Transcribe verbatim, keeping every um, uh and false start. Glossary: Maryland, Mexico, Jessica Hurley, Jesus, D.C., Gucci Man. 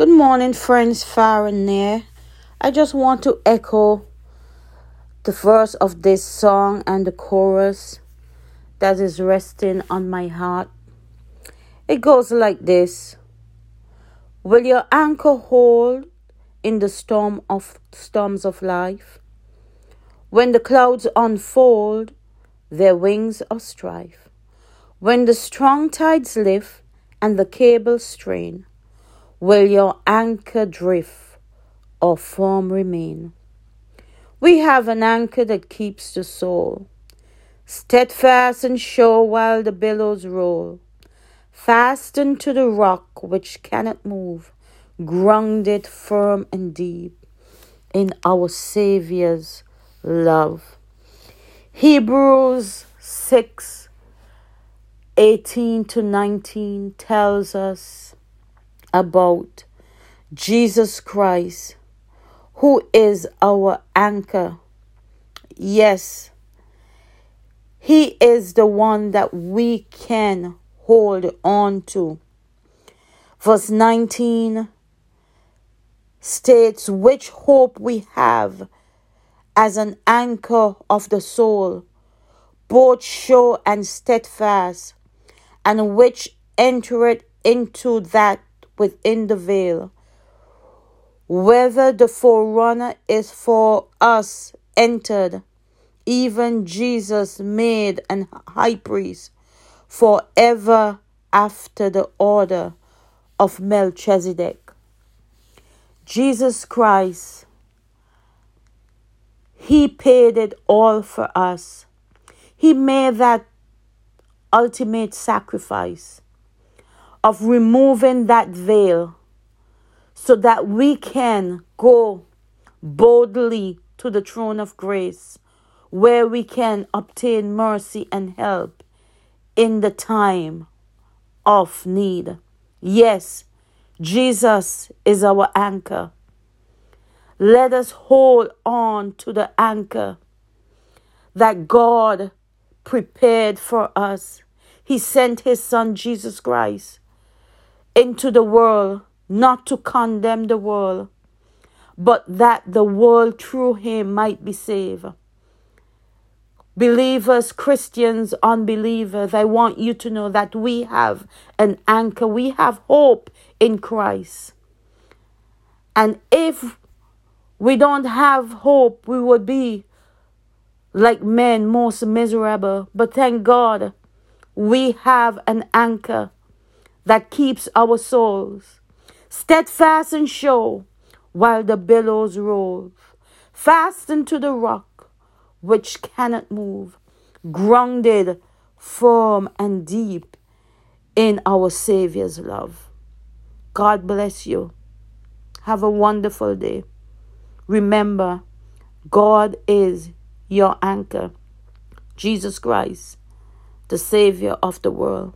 Good morning, friends far and near. I just want to echo the verse of this song and the chorus that is resting on my heart. It goes like this. Will your anchor hold in the storm of storms of life? When the clouds unfold their wings of strife, when the strong tides lift and the cables strain, will your anchor drift or firm remain? We have an anchor that keeps the soul steadfast and sure while the billows roll, fastened to the rock which cannot move, grounded firm and deep in our Savior's love. Hebrews six, eighteen to nineteen tells us about Jesus Christ, who is our anchor. Yes, he is the one that we can hold on to. Verse nineteen states which hope we have as an anchor of the soul, both sure and steadfast, and which entereth into that within the veil, whether the forerunner is for us entered, even Jesus made an high priest forever after the order of Melchizedek. Jesus Christ, he paid it all for us. He made that ultimate sacrifice of removing that veil, so that we can go boldly to the throne of grace, where we can obtain mercy and help in the time of need. Yes, Jesus is our anchor. Let us hold on to the anchor that God prepared for us. He sent his son Jesus Christ into the world, not to condemn the world, but that the world through him might be saved. Believers, Christians, unbelievers, I want you to know that we have an anchor. We have hope in Christ. And if we don't have hope, we would be like men, most miserable. But thank God, we have an anchor that keeps our souls steadfast and sure while the billows roll, fastened to the rock which cannot move, grounded firm and deep in our Savior's love. God bless you. Have a wonderful day. Remember, God is your anchor. Jesus Christ, the Savior of the world.